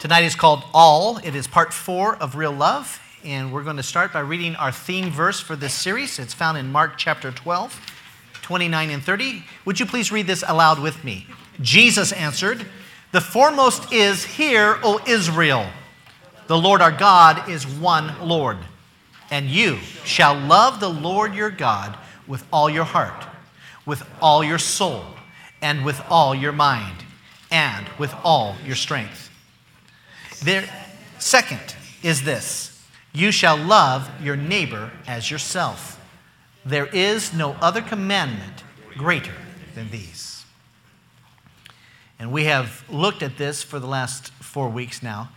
Tonight is called All. It is part 4 of Real Love, and we're going to start by reading our theme verse for this series. It's found in Mark chapter 12, 29 and 30. Would you please read this aloud with me? Jesus answered, "The foremost is, 'Hear, O Israel, the Lord our God is one Lord, and you shall love the Lord your God with all your heart, with all your soul, and with all your mind, and with all your strength.'" The second is this: "You shall love your neighbor as yourself. There is no other commandment greater than these." And we have looked at this for the last 4 weeks now,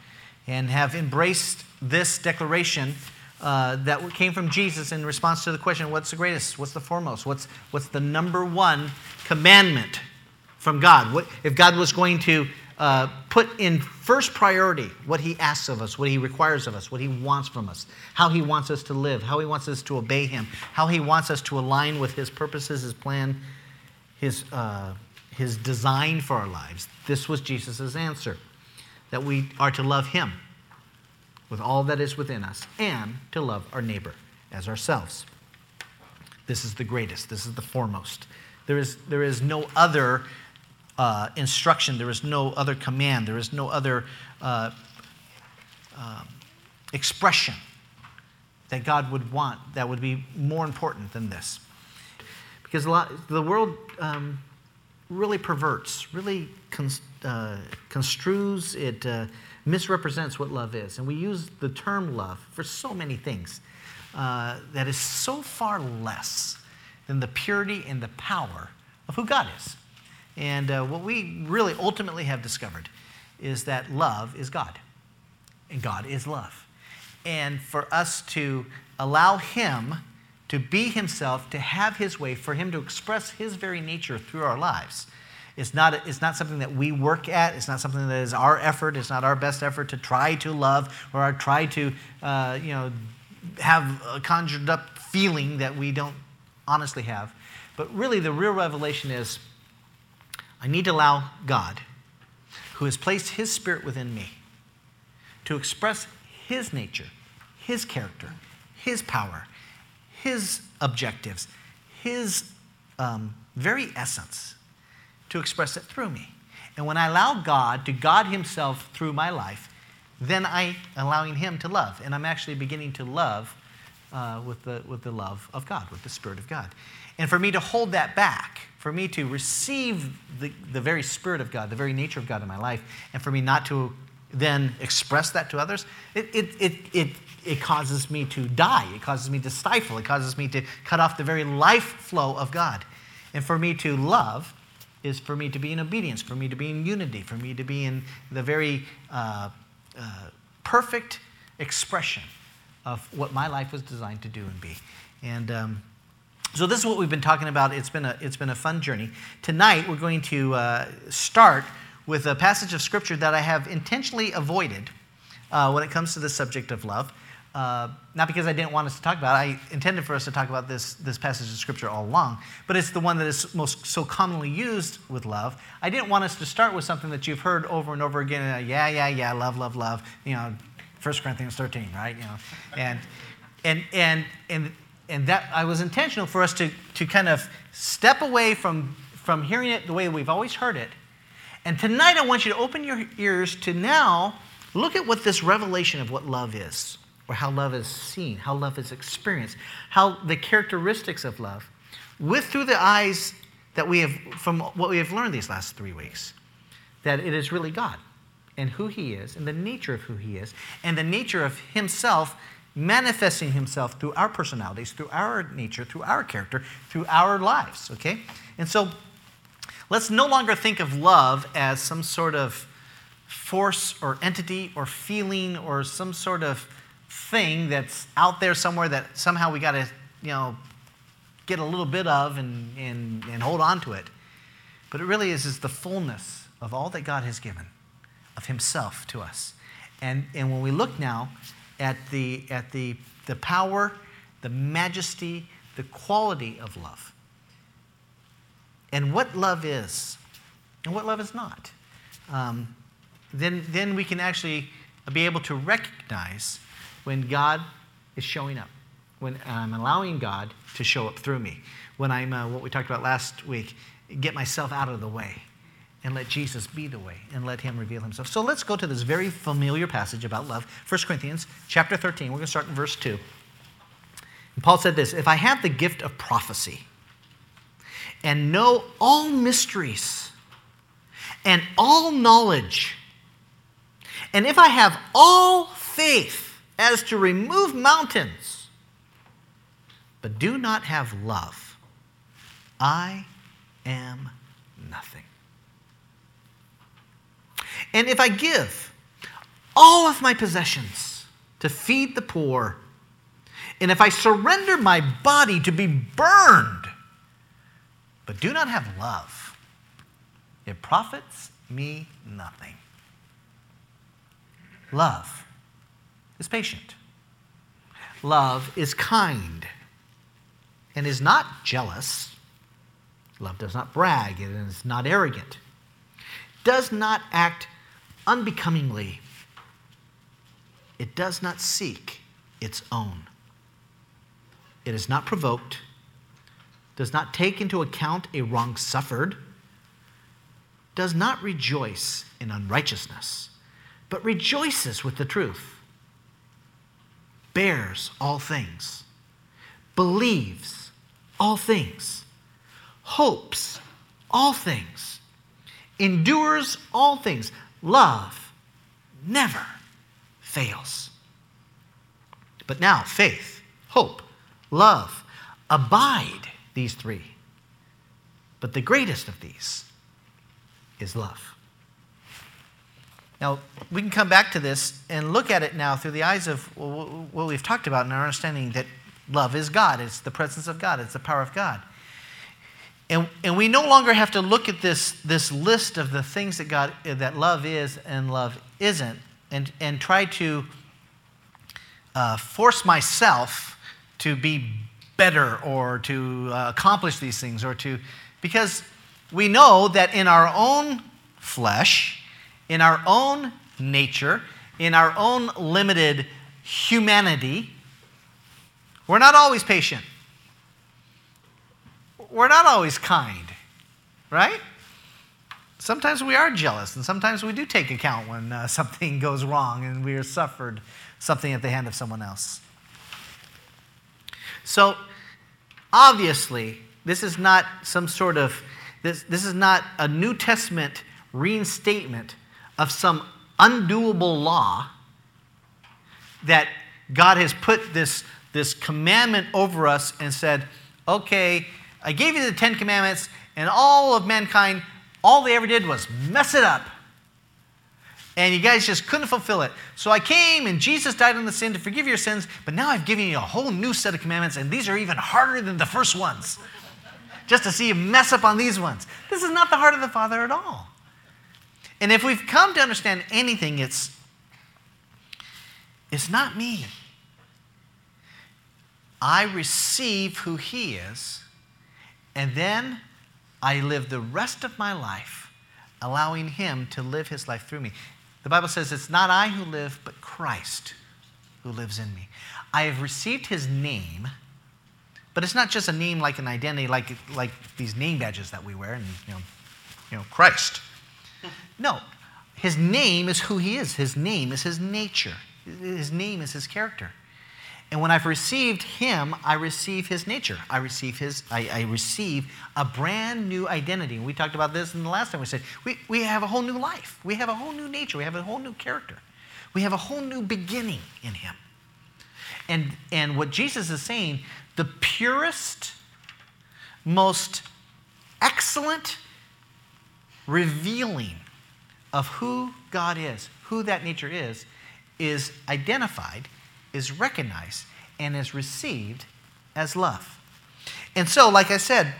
and have embraced this declaration that came from Jesus in response to the question, what's the greatest? What's the foremost? What's the number one commandment from God? If God was going to put in first priority what he asks of us, what he requires of us, what he wants from us, how he wants us to live, how he wants us to obey him, how he wants us to align with his purposes, his plan, his design for our lives. This was Jesus' answer, that we are to love him with all that is within us, and to love our neighbor as ourselves. This is the greatest. This is the foremost. There is no other instruction. There is no other command. There is no other expression that God would want that would be more important than this. Because the world really perverts, really construes it, misrepresents what love is. And we use the term love for so many things that is so far less than the purity and the power of who God is. And what we really ultimately have discovered is that love is God, and God is love. And for us to allow him to be himself, to have his way, for him to express his very nature through our lives, It's not something that we work at. It's not something that is our effort. It's not our best effort to try to love or try to have a conjured up feeling that we don't honestly have. But really, the real revelation is, I need to allow God, who has placed his spirit within me, to express his nature, his character, his power, his objectives, his very essence, to express it through me. And when I allow God to God himself through my life, then I'm allowing him to love. And I'm actually beginning to love with the love of God, with the Spirit of God. And for me to hold that back, for me to receive the very Spirit of God, the very nature of God in my life, and for me not to then express that to others, it causes me to die. It causes me to stifle. It causes me to cut off the very life flow of God. And for me to love is for me to be in obedience, for me to be in unity, for me to be in the very perfect expression of what my life was designed to do and be. And so this is what we've been talking about. It's been a fun journey. Tonight we're going to start with a passage of Scripture that I have intentionally avoided when it comes to the subject of love. Not because I didn't want us to talk about it. I intended for us to talk about this passage of Scripture all along, but it's the one that is so commonly used with love. I didn't want us to start with something that you've heard over and over again, love, you know, 1 Corinthians 13, right? You know, and that I was intentional for us to kind of step away from hearing it the way we've always heard it. And tonight I want you to open your ears to now look at what this revelation of what love is, or how love is seen, how love is experienced, how the characteristics of love, through the eyes that we have, from what we have learned these last 3 weeks, that it is really God and who he is and the nature of who he is and the nature of himself manifesting himself through our personalities, through our nature, through our character, through our lives, okay? And so let's no longer think of love as some sort of force or entity or feeling or some sort of thing that's out there somewhere that somehow we got to, you know, get a little bit of and hold on to it. But it really is the fullness of all that God has given of himself to us. And when we look now at the power, the majesty, the quality of love, and what love is and what love is not, then we can actually be able to recognize when God is showing up, when I'm allowing God to show up through me, when I'm, what we talked about last week, get myself out of the way and let Jesus be the way and let him reveal himself. So let's go to this very familiar passage about love, 1 Corinthians chapter 13. We're going to start in verse 2. And Paul said this, "If I have the gift of prophecy and know all mysteries and all knowledge, and if I have all faith as to remove mountains, but do not have love, I am nothing. And if I give all of my possessions to feed the poor, and if I surrender my body to be burned, but do not have love, it profits me nothing." Love is patient. Love is kind and is not jealous. Love does not brag and is not arrogant. Does not act unbecomingly. It does not seek its own. It is not provoked. Does not take into account a wrong suffered. Does not rejoice in unrighteousness, but rejoices with the truth. Bears all things. Believes all things. Hopes all things. Endures all things. Love never fails. But now faith, hope, love, abide, these three. But the greatest of these is love. Now, we can come back to this and look at it now through the eyes of what we've talked about in our understanding that love is God. It's the presence of God. It's the power of God. And we no longer have to look at this list of the things that God, that love is and love isn't, and try to force myself to be better or to accomplish these things or to, because we know that in our own flesh, in our own nature, in our own limited humanity, we're not always patient. We're not always kind, right? Sometimes we are jealous, and sometimes we do take account when something goes wrong and we are suffered something at the hand of someone else. So, obviously, this is not some sort of, this is not a New Testament reinstatement of some undoable law that God has put this commandment over us and said, okay, I gave you the 10 commandments, and all of mankind, all they ever did was mess it up. And you guys just couldn't fulfill it. So I came, and Jesus died on the sin to forgive your sins, but now I've given you a whole new set of commandments, and these are even harder than the first ones, just to see you mess up on these ones. This is not the heart of the Father at all. And if we've come to understand anything, it's not me. I receive who He is, and then I live the rest of my life allowing Him to live His life through me. The Bible says it's not I who live, but Christ who lives in me. I have received His name, but it's not just a name like an identity, like these name badges that we wear, and you know, Christ. No, His name is who He is. His name is His nature. His name is His character. And when I've received Him, I receive His nature. I receive a brand new identity. And we talked about this in the last time. We said we have a whole new life. We have a whole new nature. We have a whole new character. We have a whole new beginning in Him. And what Jesus is saying, the purest, most excellent revealing of who God is, who that nature is identified, is recognized, and is received as love. And so, like I said,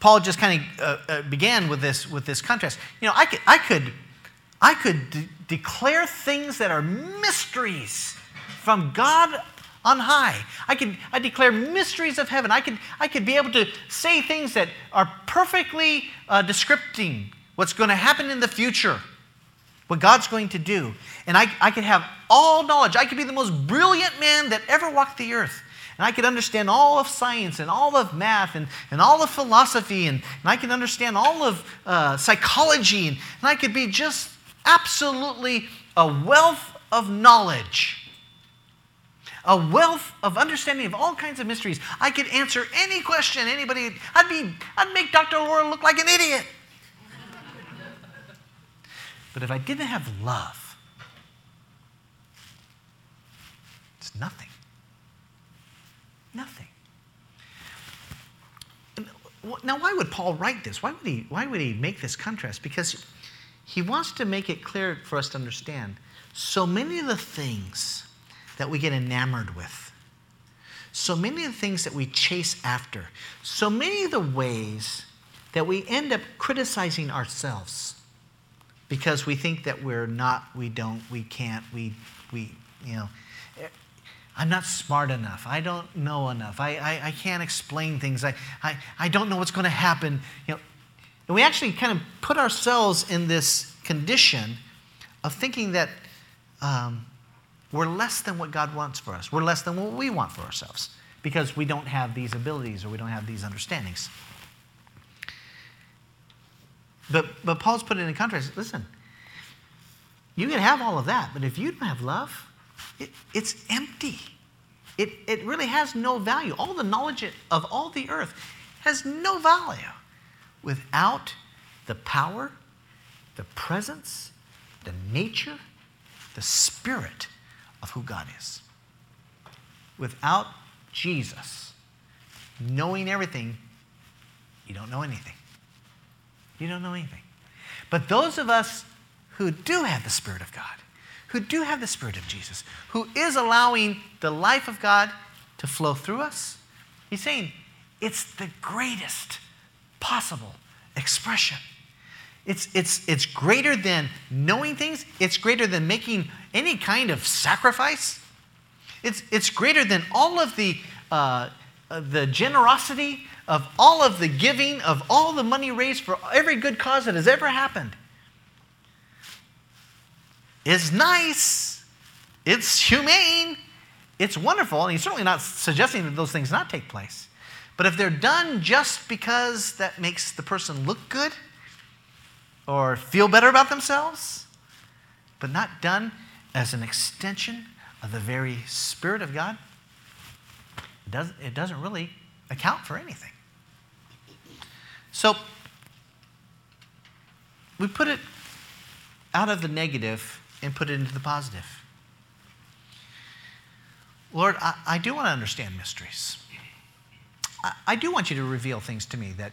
Paul just kind of began with this contrast. You know, I could declare things that are mysteries from God on high. I declare mysteries of heaven. I could be able to say things that are perfectly descripting what's going to happen in the future. what God's going to do. And I could have all knowledge. I could be the most brilliant man that ever walked the earth. And I could understand all of science and all of math and all of philosophy. And I could understand all of psychology. And I could be just absolutely a wealth of knowledge, a wealth of understanding of all kinds of mysteries. I could answer any question, anybody. I'd make Dr. Laura look like an idiot. But if I didn't have love, it's nothing. Nothing. Now, why would Paul write this? Why would he make this contrast? Because he wants to make it clear for us to understand. So many of the things that we get enamored with, so many of the things that we chase after, so many of the ways that we end up criticizing ourselves because we think that we're not, we don't, we can't, we you know, I'm not smart enough. I don't know enough. I can't explain things. I don't know what's going to happen. You know, and we actually kind of put ourselves in this condition of thinking that we're less than what God wants for us. We're less than what we want for ourselves because we don't have these abilities or we don't have these understandings. But Paul's put it in contrast. Listen, you can have all of that, but if you don't have love, it's empty. It really has no value. All the knowledge of all the earth has no value without the power, the presence, the nature, the spirit of who God is. Without Jesus knowing everything, you don't know anything. You don't know anything. But those of us who do have the Spirit of God, who do have the Spirit of Jesus, who is allowing the life of God to flow through us, he's saying it's the greatest possible expression. It's greater than knowing things. It's greater than making any kind of sacrifice. It's greater than all of the generosity of all of the giving, of all the money raised for every good cause that has ever happened. It's nice. It's humane. It's wonderful. And he's certainly not suggesting that those things not take place. But if they're done just because that makes the person look good or feel better about themselves, but not done as an extension of the very Spirit of God, it doesn't really account for anything. So we put it out of the negative and put it into the positive. Lord, I do want to understand mysteries. I do want you to reveal things to me that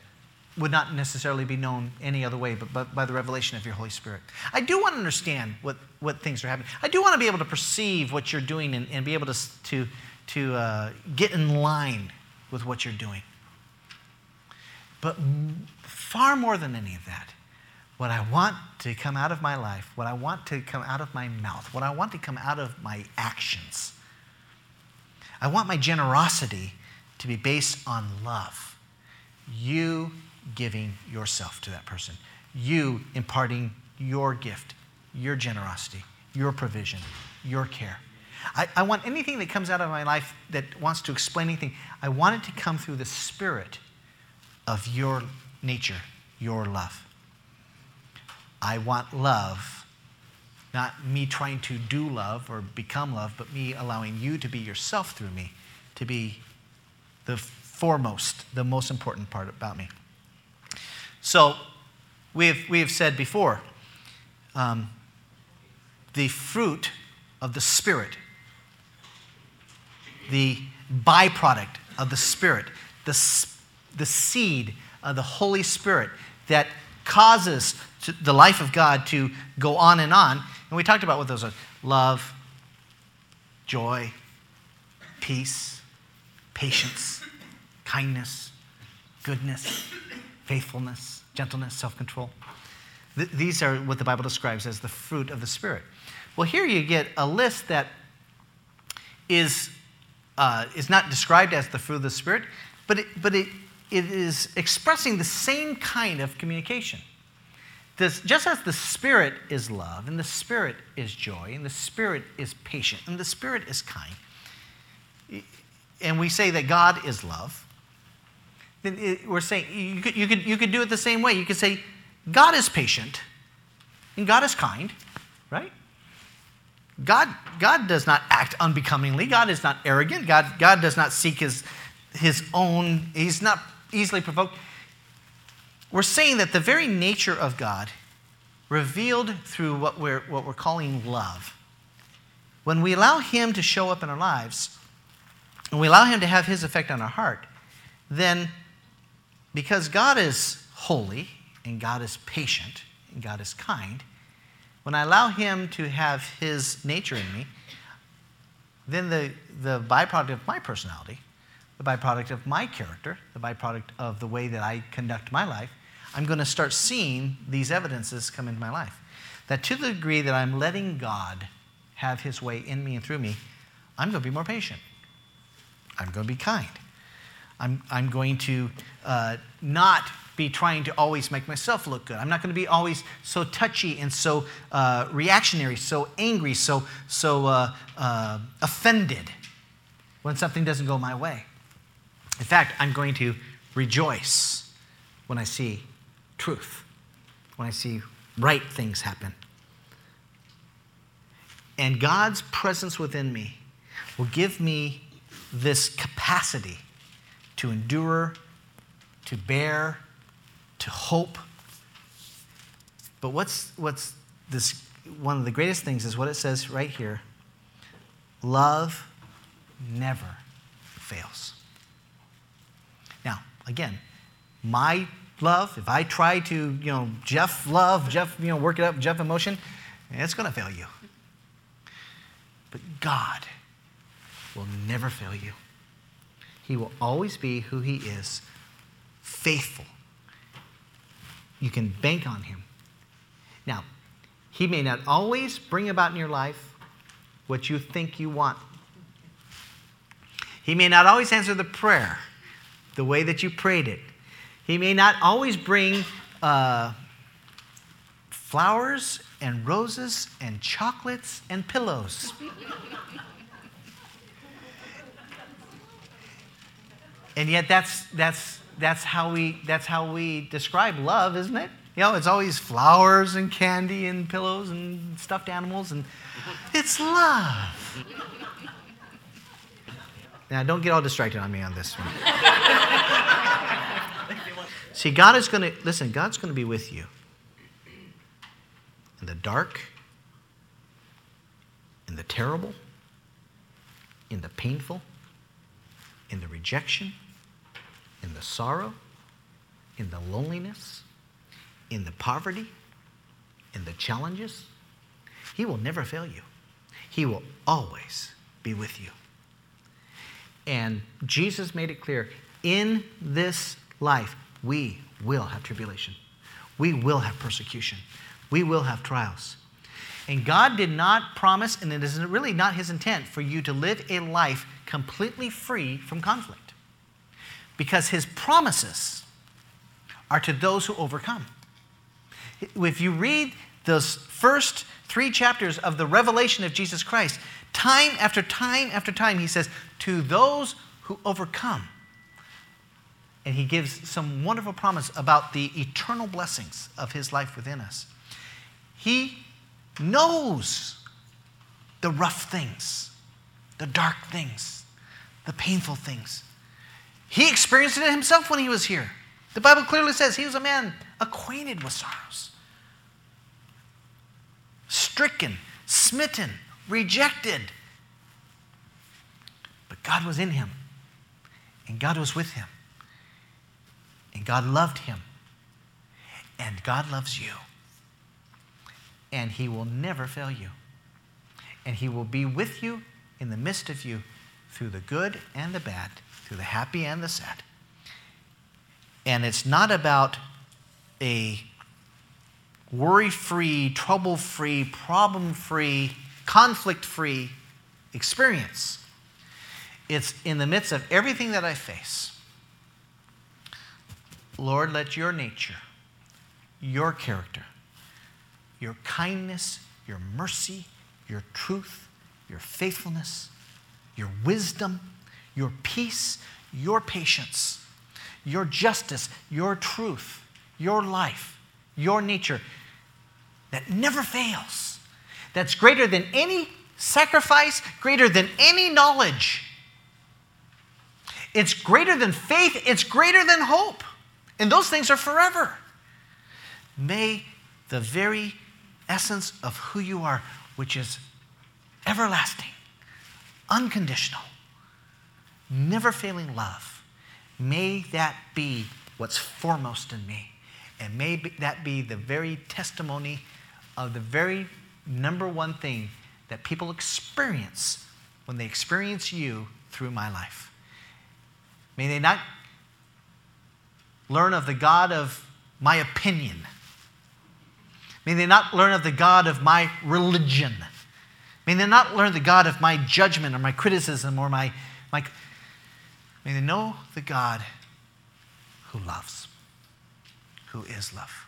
would not necessarily be known any other way but by the revelation of your Holy Spirit. I do want to understand what things are happening. I do want to be able to perceive what you're doing and be able to get in line with what you're doing. But far more than any of that, what I want to come out of my life, what I want to come out of my mouth, what I want to come out of my actions, I want my generosity to be based on love. You giving yourself to that person. You imparting your gift, your generosity, your provision, your care. I want anything that comes out of my life that wants to explain anything, I want it to come through the spirit of your nature, your love. I want love, not me trying to do love or become love, but me allowing you to be yourself through me, to be the foremost, the most important part about me. So we have said before, the fruit of the Spirit, the byproduct of the Spirit, the seed of the Holy Spirit that causes the life of God to go on. And we talked about what those are. Love, joy, peace, patience, kindness, goodness, faithfulness, gentleness, self-control. These are what the Bible describes as the fruit of the Spirit. Well, here you get a list that is not described as the fruit of the Spirit, but it is expressing the same kind of communication. This, just as the Spirit is love, and the Spirit is joy, and the Spirit is patient, and the Spirit is kind, and we say that God is love, then we're saying, you could do it the same way. You could say, God is patient, and God is kind, right? God does not act unbecomingly. God is not arrogant. God does not seek his own. He's not easily provoked. We're saying that the very nature of God, revealed through what we're calling love, when we allow Him to show up in our lives, and we allow Him to have His effect on our heart, then because God is holy, and God is patient, and God is kind, when I allow Him to have His nature in me, then the byproduct of my personality, the byproduct of my character, the byproduct of the way that I conduct my life, I'm going to start seeing these evidences come into my life. That to the degree that I'm letting God have His way in me and through me, I'm going to be more patient. I'm going to be kind. I'm going to not be trying to always make myself look good. I'm not going to be always so touchy and so reactionary, so angry, so offended when something doesn't go my way. In fact, I'm going to rejoice when I see truth, when I see right things happen. And God's presence within me will give me this capacity to endure, to bear, to hope. But what's this? One of the greatest things is what it says right here. Love never fails. Now, again, my love, if I try to, Jeff love, Jeff, work it up, Jeff emotion, it's going to fail you. But God will never fail you. He will always be who He is, faithful. You can bank on Him. Now, He may not always bring about in your life what you think you want. He may not always answer the prayer the way that you prayed it. He may not always bring flowers and roses and chocolates and pillows. And yet that's how we describe love, isn't it? It's always flowers and candy and pillows and stuffed animals, and it's love. Now, don't get all distracted on me on this one. See, God's going to be with you in the dark, in the terrible, in the painful, in the rejection, in the sorrow, in the loneliness, in the poverty, in the challenges. He will never fail you. He will always be with you. And Jesus made it clear, in this life, we will have tribulation. We will have persecution. We will have trials. And God did not promise, and it is really not His intent, for you to live a life completely free from conflict. Because His promises are to those who overcome. If you read those first 3 chapters of the revelation of Jesus Christ, time after time after time, He says, to those who overcome. And He gives some wonderful promise about the eternal blessings of His life within us. He knows the rough things, the dark things, the painful things. He experienced it Himself when He was here. The Bible clearly says He was a man acquainted with sorrows. Stricken, smitten, rejected. But God was in Him. And God was with Him. And God loved Him. And God loves you. And He will never fail you. And He will be with you in the midst of you through the good and the bad, through the happy and the sad. And it's not about a worry-free, trouble-free, problem-free, conflict-free experience. It's in the midst of everything that I face. Lord, let your nature, your character, your kindness, your mercy, your truth, your faithfulness, your wisdom, your peace, your patience, your justice, your truth, your life, your nature that never fails, that's greater than any sacrifice, greater than any knowledge. It's greater than faith. It's greater than hope. And those things are forever. May the very essence of who you are, which is everlasting, unconditional, never failing love, may that be what's foremost in me. And may that be the very testimony of the very number one thing that people experience when they experience you through my life. May they not learn of the God of my opinion. May they not learn of the God of my religion. May they not learn the God of my judgment or my criticism or my. May they know the God who loves, who is love.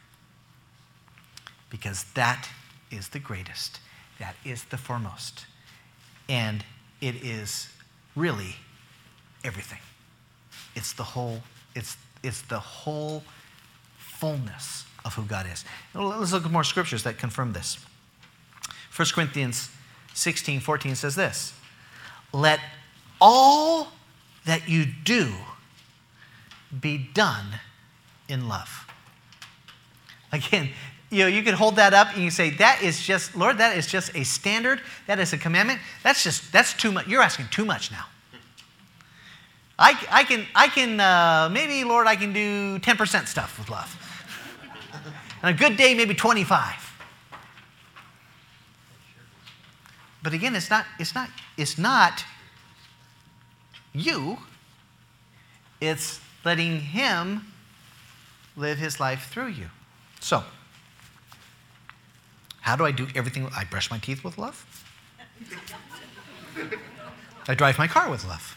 Because that is the greatest. That is the foremost. And it is really everything. It's the whole, it's the whole fullness of who God is. Let's look at more scriptures that confirm this. 1 Corinthians 16:14 says this: let all that you do be done in love. Again, you could hold that up and you say, that is just, Lord, that is just a standard. That is a commandment. That's too much. You're asking too much now. I can maybe, Lord, I can do 10% stuff with love. On a good day, maybe 25. But again, it's not you. It's letting him live his life through you. So, how do I do everything? I brush my teeth with love. I drive my car with love.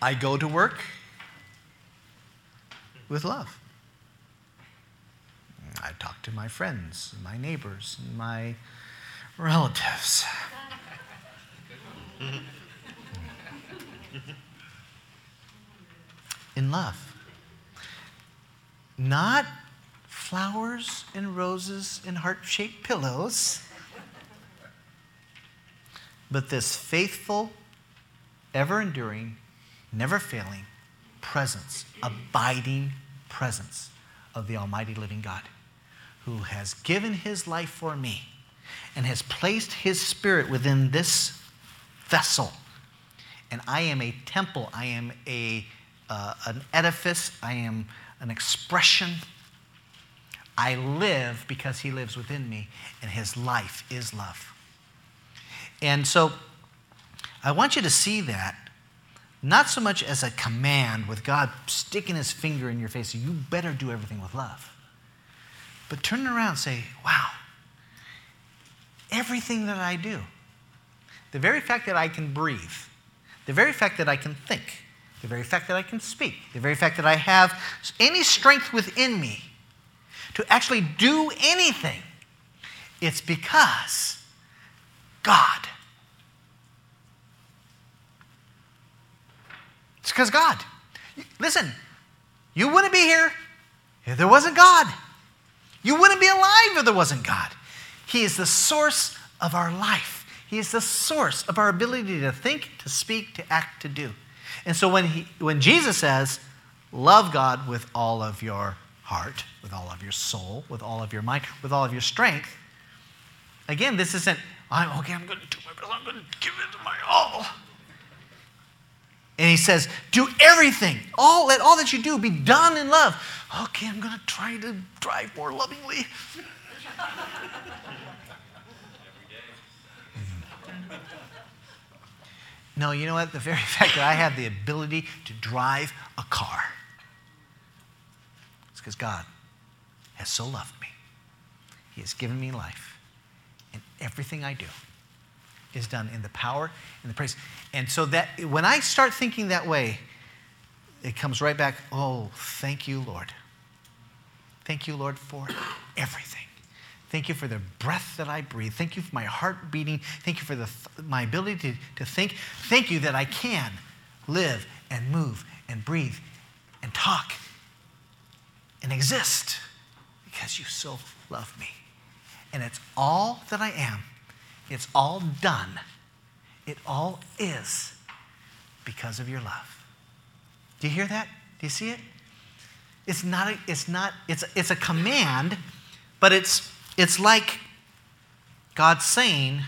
I go to work with love. I talk to my friends, my neighbors, my relatives. In love. Not flowers and roses and heart-shaped pillows, but this faithful, ever-enduring, never-failing presence, abiding presence of the almighty living God, who has given his life for me and has placed his spirit within this vessel. And I am a temple. I am an edifice. I am an expression. I live because he lives within me, and his life is love. And so I want you to see that not so much as a command with God sticking his finger in your face, so you better do everything with love. But turn around and say, wow, everything that I do, the very fact that I can breathe, the very fact that I can think, the very fact that I can speak, the very fact that I have any strength within me to actually do anything, it's because God. It's because God. Listen, you wouldn't be here if there wasn't God. You wouldn't be alive if there wasn't God. He is the source of our life. He is the source of our ability to think, to speak, to act, to do. And so when Jesus says, love God with all of your heart, with all of your soul, with all of your mind, with all of your strength, again, this isn't, I'm going to do my best, I'm going to give it my all. And he says, do everything. Let all that you do be done in love. Okay, I'm going to try to drive more lovingly. No, you know what? The very fact that I have the ability to drive a car, it's because God has so loved me. He has given me life. And everything I do is done in the power and the praise. And so that when I start thinking that way, it comes right back, oh, thank you, Lord. Thank you, Lord, for everything. Thank you for the breath that I breathe. Thank you for my heart beating. Thank you for my ability to think. Thank you that I can live and move and breathe and talk and exist because you so love me. And it's all that I am. It's all done. It all is because of your love. Do you hear that? Do you see it? It's a command, but it's like God saying,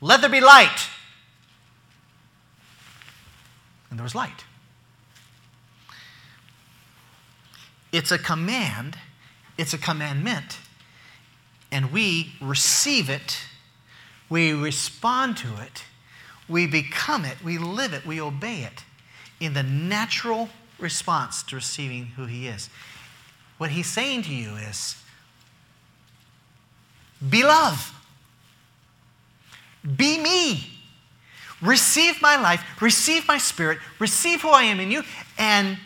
let there be light. And there was light. It's a command, it's a commandment, and we receive it, we respond to it, we become it, we live it, we obey it in the natural response to receiving who he is. What he's saying to you is, be love. Be me. Receive my life, receive my spirit, receive who I am in you, and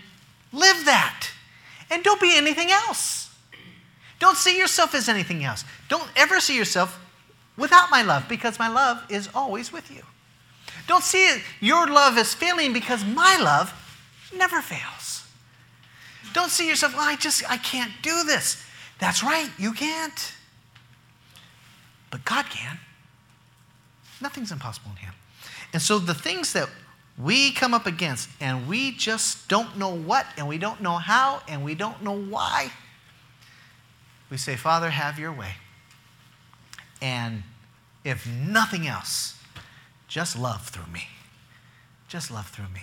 live that. And don't be anything else. Don't see yourself as anything else. Don't ever see yourself without my love, because my love is always with you. Don't see it, your love is failing, because my love never fails. Don't see yourself, well, I can't do this. That's right, you can't. But God can. Nothing's impossible in him. And so the things that we come up against and we just don't know what and we don't know how and we don't know why, we say, Father, have your way. And if nothing else, just love through me. Just love through me.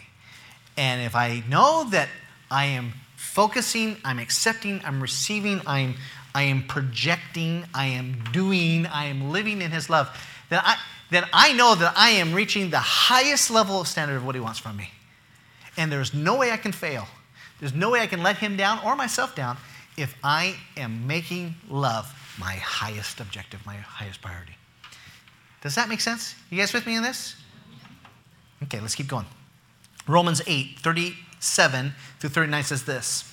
And if I know that I am focusing, I'm accepting, I'm receiving, I am projecting, I am doing, I am living in his love, then I know that I am reaching the highest level of standard of what he wants from me. And there's no way I can fail. There's no way I can let him down or myself down if I am making love my highest objective, my highest priority. Does that make sense? You guys with me in this? Okay, let's keep going. Romans 8, 37 through 39 says this.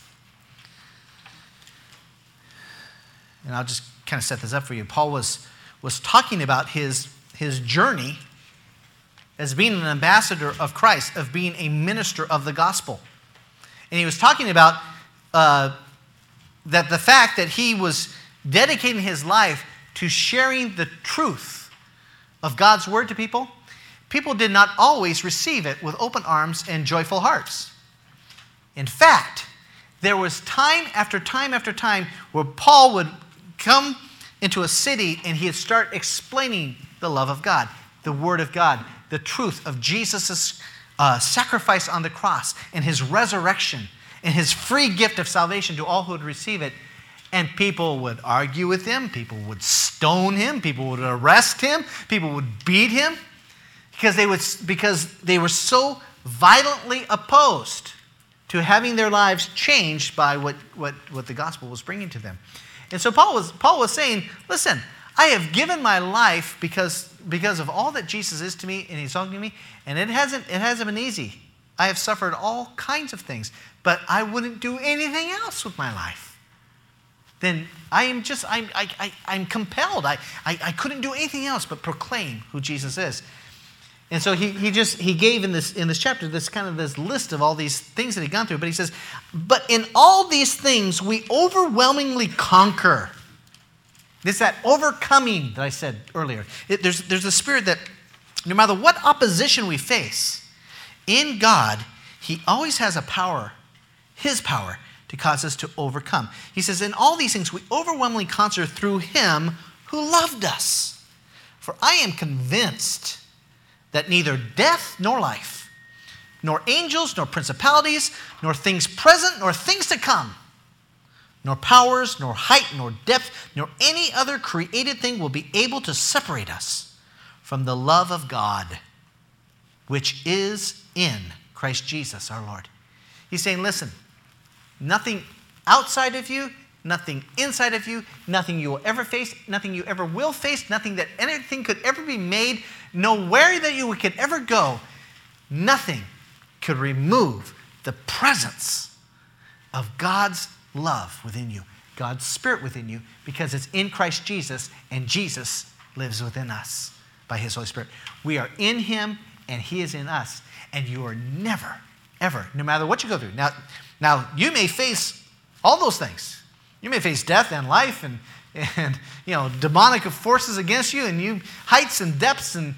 And I'll just kind of set this up for you. Paul was talking about his journey as being an ambassador of Christ, of being a minister of the gospel. And he was talking about that the fact that he was dedicating his life to sharing the truth of God's word to people. People did not always receive it with open arms and joyful hearts. In fact, there was time after time after time where Paul would come into a city and he'd start explaining the love of God, the word of God, the truth of Jesus' sacrifice on the cross and his resurrection and his free gift of salvation to all who would receive it. And people would argue with him. People would stone him. People would arrest him. People would beat him. Because they were so violently opposed to having their lives changed by what the gospel was bringing to them. And so Paul was saying, listen, I have given my life because of all that Jesus is to me and he's talking to me, and it hasn't been easy. I have suffered all kinds of things, but I wouldn't do anything else with my life. Then I'm compelled. I couldn't do anything else but proclaim who Jesus is. And so he gave in this chapter this list of all these things that he'd gone through. But he says, but in all these things we overwhelmingly conquer. It's that overcoming that I said earlier. There's the spirit that no matter what opposition we face, in God, he always has a power, his power, to cause us to overcome. He says, in all these things we overwhelmingly conquer through him who loved us. For I am convinced that neither death nor life, nor angels, nor principalities, nor things present, nor things to come, nor powers, nor height, nor depth, nor any other created thing will be able to separate us from the love of God, which is in Christ Jesus our Lord. He's saying, listen, nothing outside of you, nothing inside of you, nothing you will ever face, nothing you ever will face, nothing that anything could ever be made, nowhere that you could ever go, nothing could remove the presence of God's love within you, God's Spirit within you, because it's in Christ Jesus, and Jesus lives within us by his Holy Spirit. We are in him and he is in us, and you are never, ever, no matter what you go through. Now you may face all those things. You may face death and life and demonic forces against you, and you heights and depths and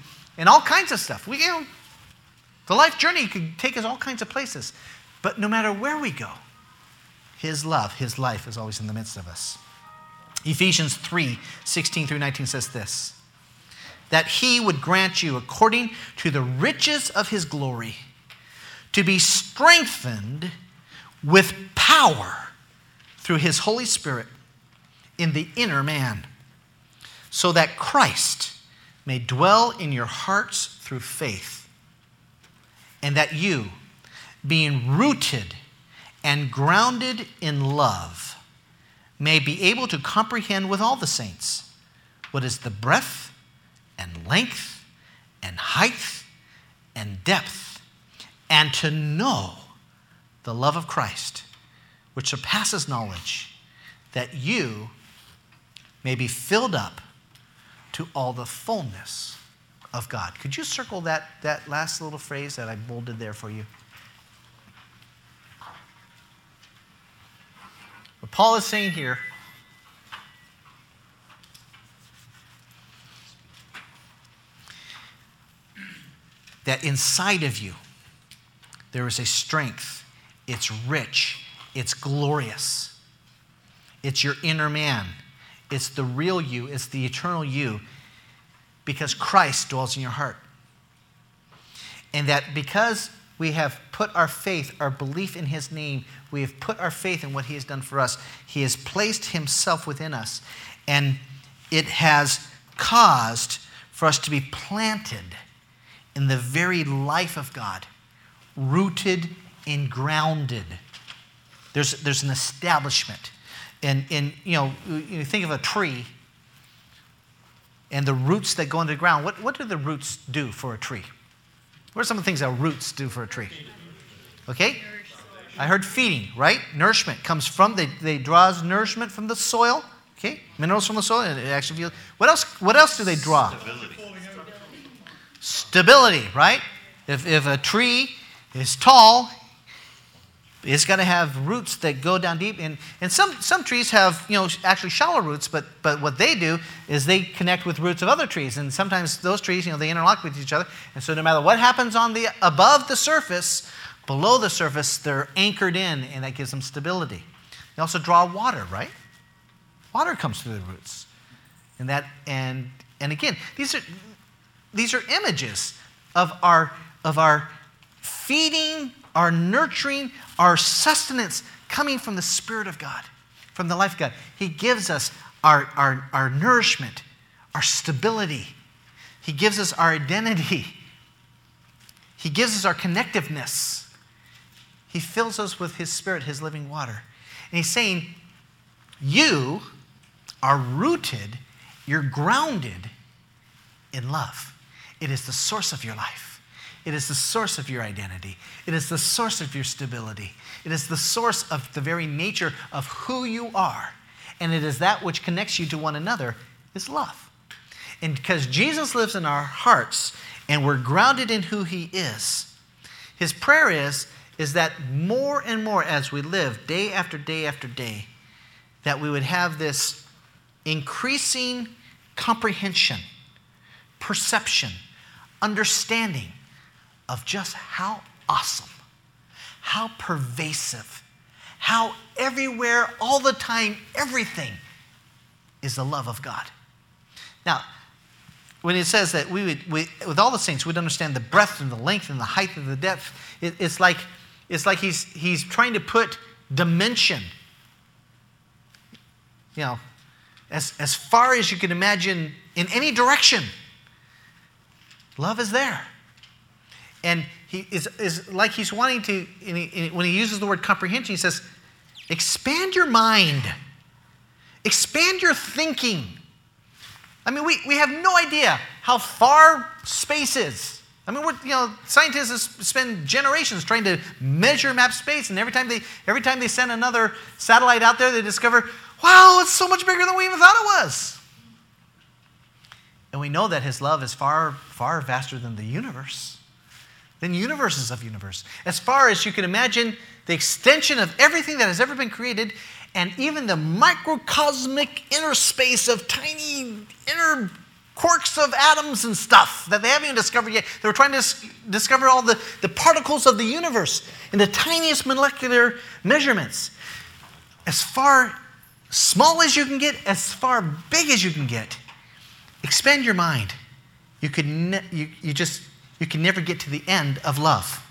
all kinds of stuff. The life journey could take us all kinds of places. But no matter where we go, his love, his life is always in the midst of us. Ephesians 3:16 through 19 says this, that he would grant you, according to the riches of his glory, to be strengthened with power through his Holy Spirit in the inner man, so that Christ may dwell in your hearts through faith, and that you, being rooted and grounded in love, may be able to comprehend with all the saints what is the breadth and length and height and depth, and to know the love of Christ, which surpasses knowledge, that you may be filled up to all the fullness of God. Could you circle that last little phrase that I bolded there for you? What Paul is saying here that inside of you there is a strength. It's rich. It's glorious. It's your inner man. It's the real you. It's the eternal you, because Christ dwells in your heart. And that because we have put our faith, our belief in his name, we have put our faith in what he has done for us, he has placed himself within us, and it has caused for us to be planted in the very life of God, rooted and grounded. There's an establishment. And you think of a tree and the roots that go into the ground. What do the roots do for a tree? What are some of the things that roots do for a tree? Okay? I heard feeding, right? Nourishment comes from, they draw nourishment from the soil. Okay? Minerals from the soil. And it actually feels. What else do they draw? Stability, right? If a tree is tall, it's going to have roots that go down deep. And some trees have, actually shallow roots, but what they do is they connect with roots of other trees. And sometimes those trees, they interlock with each other. And so no matter what happens on the above the surface, below the surface, they're anchored in, and that gives them stability. They also draw water, right? Water comes through the roots. And that and again, these are images of our feeding, our nurturing, our sustenance coming from the Spirit of God, from the life of God. He gives us our nourishment, our stability. He gives us our identity. He gives us our connectiveness. He fills us with his Spirit, his living water. And he's saying, you are rooted, you're grounded in love. It is the source of your life. It is the source of your identity. It is the source of your stability. It is the source of the very nature of who you are. And it is that which connects you to one another is love. And because Jesus lives in our hearts and we're grounded in who he is, his prayer is that more and more as we live day after day after day, that we would have this increasing comprehension, perception, understanding of just how awesome, how pervasive, how everywhere, all the time, everything is the love of God. Now, when it says that we with all the saints, we'd understand the breadth and the length and the height and the depth, it's like he's trying to put dimension, as far as you can imagine in any direction. Love is there. And he is like he's wanting to, when he uses the word comprehension, he says, expand your mind. Expand your thinking. I mean, we have no idea how far space is. I mean, scientists spend generations trying to measure map space, and every time they send another satellite out there, they discover, wow, it's so much bigger than we even thought it was. And we know that his love is far, far vaster than the universe, than universes of universe. As far as you can imagine, the extension of everything that has ever been created, and even the microcosmic inner space of tiny inner quarks of atoms and stuff that they haven't even discovered yet. They were trying to discover all the particles of the universe in the tiniest molecular measurements. As far small as you can get, as far big as you can get. Expand your mind. You can never get to the end of love.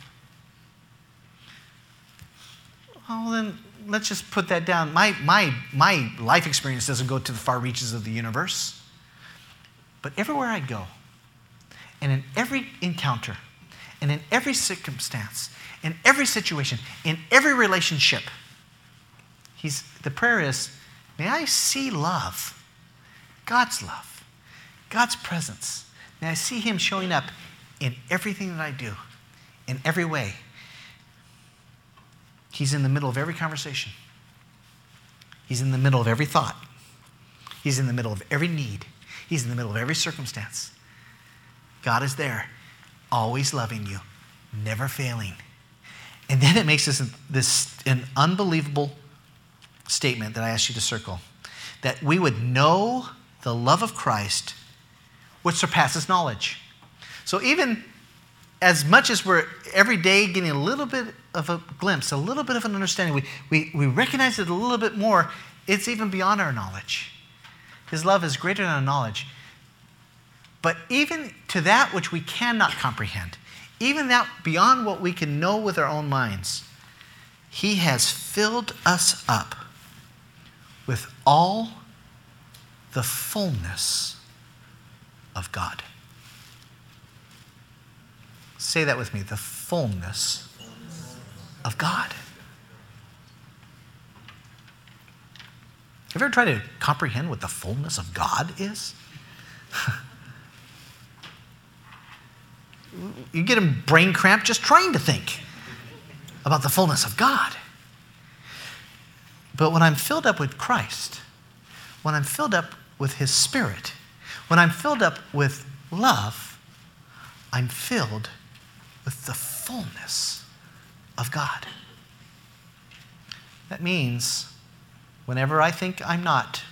Well, then let's just put that down. My life experience doesn't go to the far reaches of the universe. But everywhere I go, and in every encounter, and in every circumstance, in every situation, in every relationship, the prayer is, may I see love, God's love, God's presence. May I see him showing up in everything that I do, in every way. He's in the middle of every conversation. He's in the middle of every thought. He's in the middle of every need. He's in the middle of every circumstance. God is there, always loving you, never failing. And then it makes this an unbelievable statement that I asked you to circle, that we would know the love of Christ, which surpasses knowledge. So even as much as we're every day getting a little bit of a glimpse, a little bit of an understanding, we recognize it a little bit more, it's even beyond our knowledge. His love is greater than our knowledge. But even to that which we cannot comprehend, even that beyond what we can know with our own minds, he has filled us up with all the fullness of God. Say that with me, the fullness of God. Have you ever tried to comprehend what the fullness of God is? You get a brain cramp just trying to think about the fullness of God. But when I'm filled up with Christ, when I'm filled up with his Spirit, when I'm filled up with love, I'm filled with the fullness of God. That means whenever I think I'm not,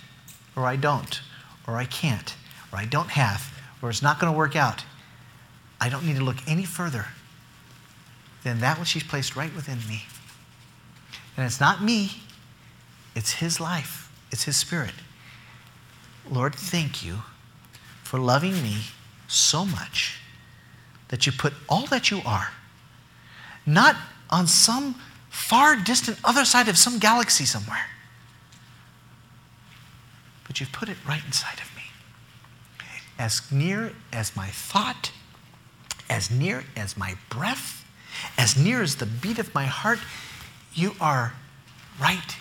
or I don't, or I can't, or I don't have, or it's not going to work out, I don't need to look any further than that which he's placed right within me. And it's not me, it's his life, it's his Spirit. Lord, thank you for loving me so much that you put all that you are, not on some far distant other side of some galaxy somewhere, but you've put it right inside of me. As near as my thought, as near as my breath, as near as the beat of my heart, you are right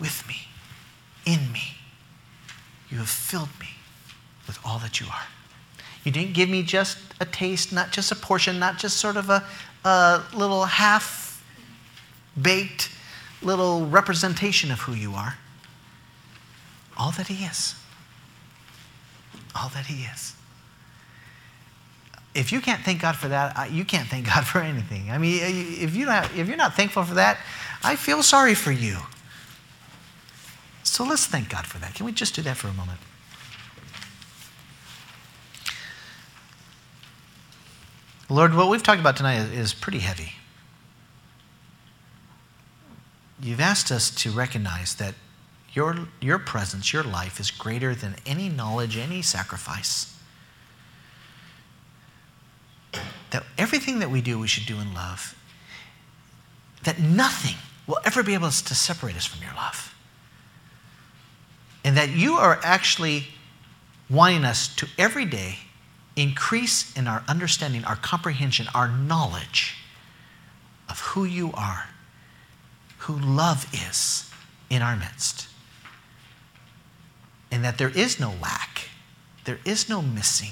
with me, in me. You have filled me with all that you are. You didn't give me just a taste, not just a portion, not just sort of a little half-baked little representation of who you are. All that he is. All that he is. If you can't thank God for that, you can't thank God for anything. I mean, if you're not thankful for that, I feel sorry for you. So let's thank God for that. Can we just do that for a moment? Lord, what we've talked about tonight is pretty heavy. You've asked us to recognize that your presence, your life is greater than any knowledge, any sacrifice. That everything that we do, we should do in love. That nothing will ever be able to separate us from your love. And that you are actually wanting us to every day increase in our understanding, our comprehension, our knowledge of who you are, who love is in our midst. And that there is no lack, there is no missing,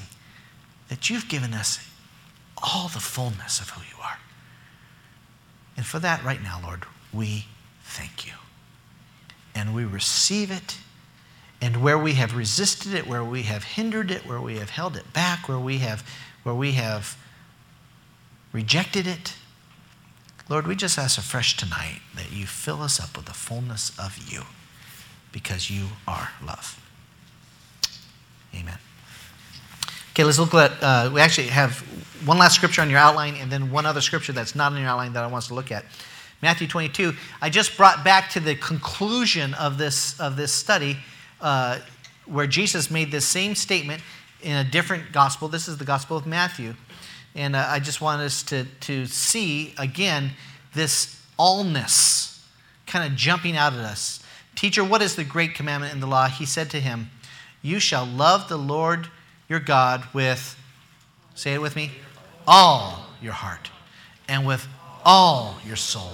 that you've given us all the fullness of who you are. And for that right now, Lord, we thank you. And we receive it. And where we have resisted it, where we have hindered it, where we have held it back, where we have rejected it, Lord, we just ask afresh tonight that you fill us up with the fullness of you, because you are love. Amen. Okay, let's look at, we actually have one last scripture on your outline and then one other scripture that's not on your outline that I want us to look at. Matthew 22, I just brought back to the conclusion of this study where Jesus made this same statement in a different gospel. This is the gospel of Matthew. And I just want us to see, again, this allness kind of jumping out at us. Teacher, what is the great commandment in the law? He said to him, you shall love the Lord your God with, say it with me, all your heart, and with all your soul,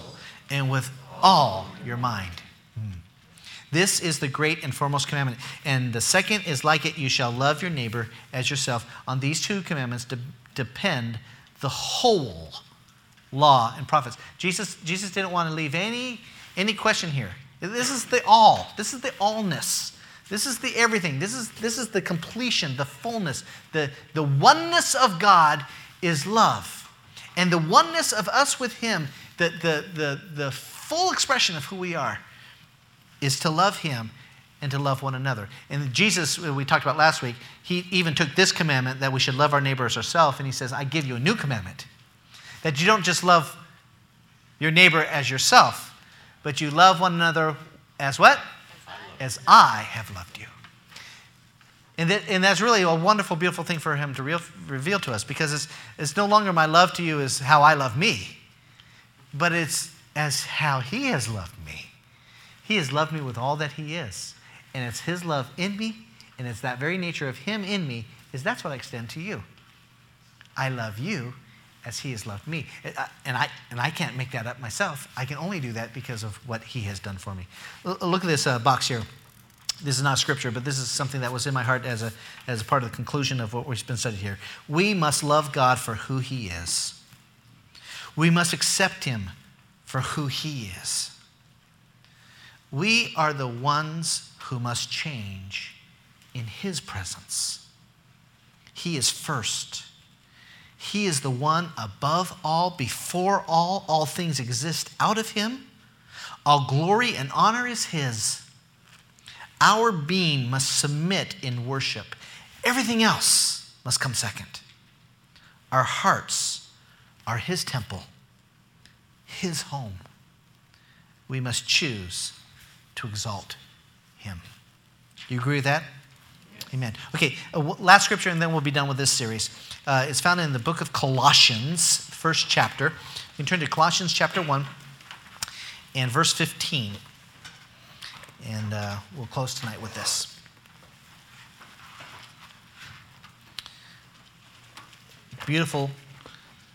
and with all your mind. This is the great and foremost commandment. And the second is like it, you shall love your neighbor as yourself. On these two commandments depend the whole law and prophets. Jesus didn't want to leave any question here. This is the all. This is the allness. This is the everything. This is the completion, the fullness. The oneness of God is love. And the oneness of us with him, the full expression of who we are, is to love him and to love one another. And Jesus, we talked about last week, he even took this commandment that we should love our neighbor as ourselves, and he says, I give you a new commandment, that you don't just love your neighbor as yourself, but you love one another as what? As I have loved you. And that's really a wonderful, beautiful thing for him to reveal to us, because it's no longer my love to you is how I love me, but it's as how he has loved me. He has loved me with all that he is. And it's his love in me, and it's that very nature of him in me, is that's what I extend to you. I love you as he has loved me. And I can't make that up myself. I can only do that because of what he has done for me. Look at this box here. This is not scripture, but this is something that was in my heart as a part of the conclusion of what we've been studying here. We must love God for who he is. We must accept him for who he is. We are the ones who must change in his presence. He is first. He is the one above all, before all things exist out of him. All glory and honor is his. Our being must submit in worship. Everything else must come second. Our hearts are his temple, his home. We must choose to exalt him. Do you agree with that? Yes. Amen. Okay, last scripture, and then we'll be done with this series. It's found in the book of Colossians, first chapter. You can turn to Colossians chapter 1 and verse 15. And we'll close tonight with this. Beautiful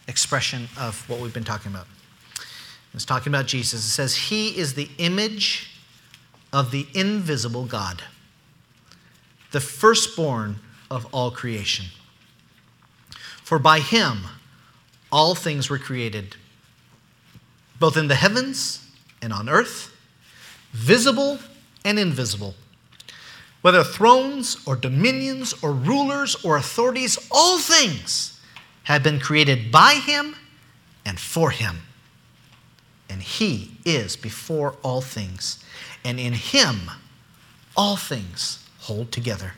expression of what we've been talking about. It's talking about Jesus. It says, he is the image of the invisible God, the firstborn of all creation. For by him all things were created, both in the heavens and on earth, visible and invisible. Whether thrones or dominions or rulers or authorities, all things have been created by him and for him. And he is before all things, and in him all things hold together.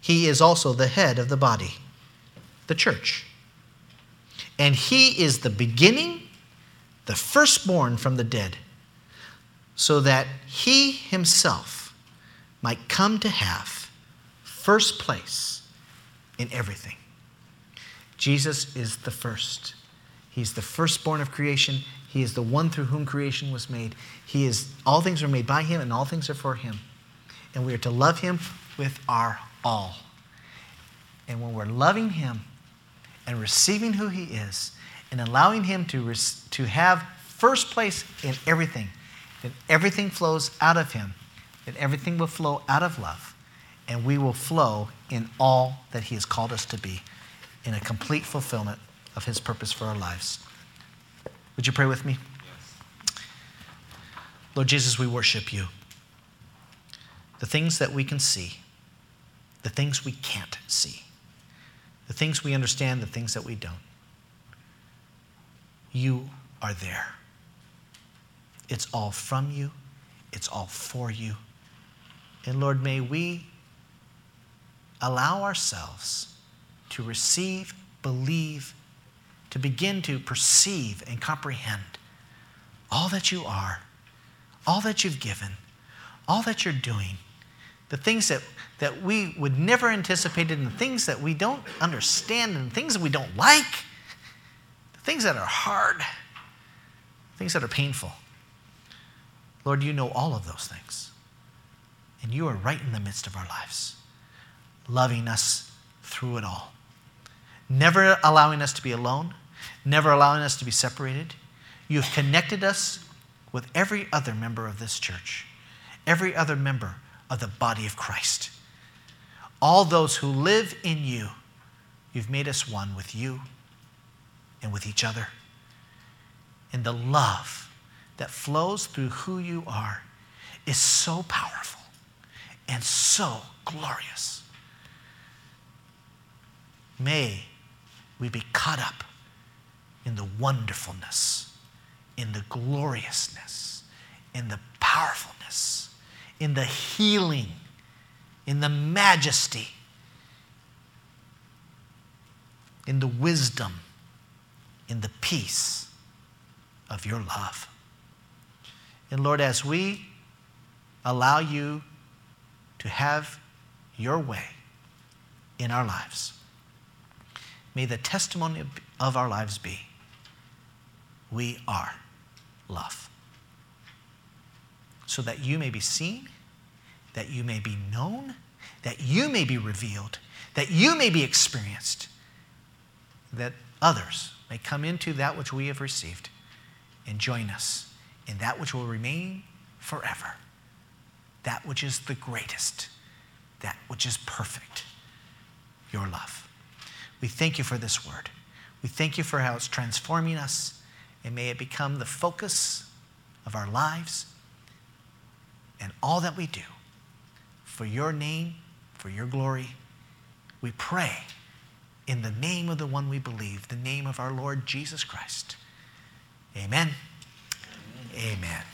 He is also the head of the body, the church. And he is the beginning, the firstborn from the dead, so that he himself might come to have first place in everything. Jesus is the first. He's the firstborn of creation. He is the one through whom creation was made. He is, all things are made by him, and all things are for him. And we are to love him with our all. And when we're loving him and receiving who he is and allowing him to have first place in everything, then everything flows out of him, then everything will flow out of love, and we will flow in all that he has called us to be. in a complete fulfillment of his purpose for our lives. Would you pray with me? Yes. Lord Jesus, we worship you. The things that we can see, the things we can't see, the things we understand, the things that we don't. You are there. It's all from you. It's all for you. And Lord, may we allow ourselves to receive, believe, to begin to perceive and comprehend all that you are, all that you've given, all that you're doing, the things that we would never anticipate, and the things that we don't understand, and the things that we don't like, the things that are hard, the things that are painful. Lord, you know all of those things. And you are right in the midst of our lives, loving us through it all. Never allowing us to be alone, never allowing us to be separated. You have connected us with every other member of this church, every other member of the body of Christ. All those who live in you, you've made us one with you and with each other. And the love that flows through who you are is so powerful and so glorious. May we be caught up in the wonderfulness, in the gloriousness, in the powerfulness, in the healing, in the majesty, in the wisdom, in the peace of your love. And Lord, as we allow you to have your way in our lives, may the testimony of our lives be, we are love. So that you may be seen, that you may be known, that you may be revealed, that you may be experienced, that others may come into that which we have received and join us in that which will remain forever, that which is the greatest, that which is perfect, your love. We thank you for this word. We thank you for how it's transforming us, and may it become the focus of our lives and all that we do. For your name, for your glory, we pray in the name of the one we believe, the name of our Lord Jesus Christ. Amen. Amen. Amen.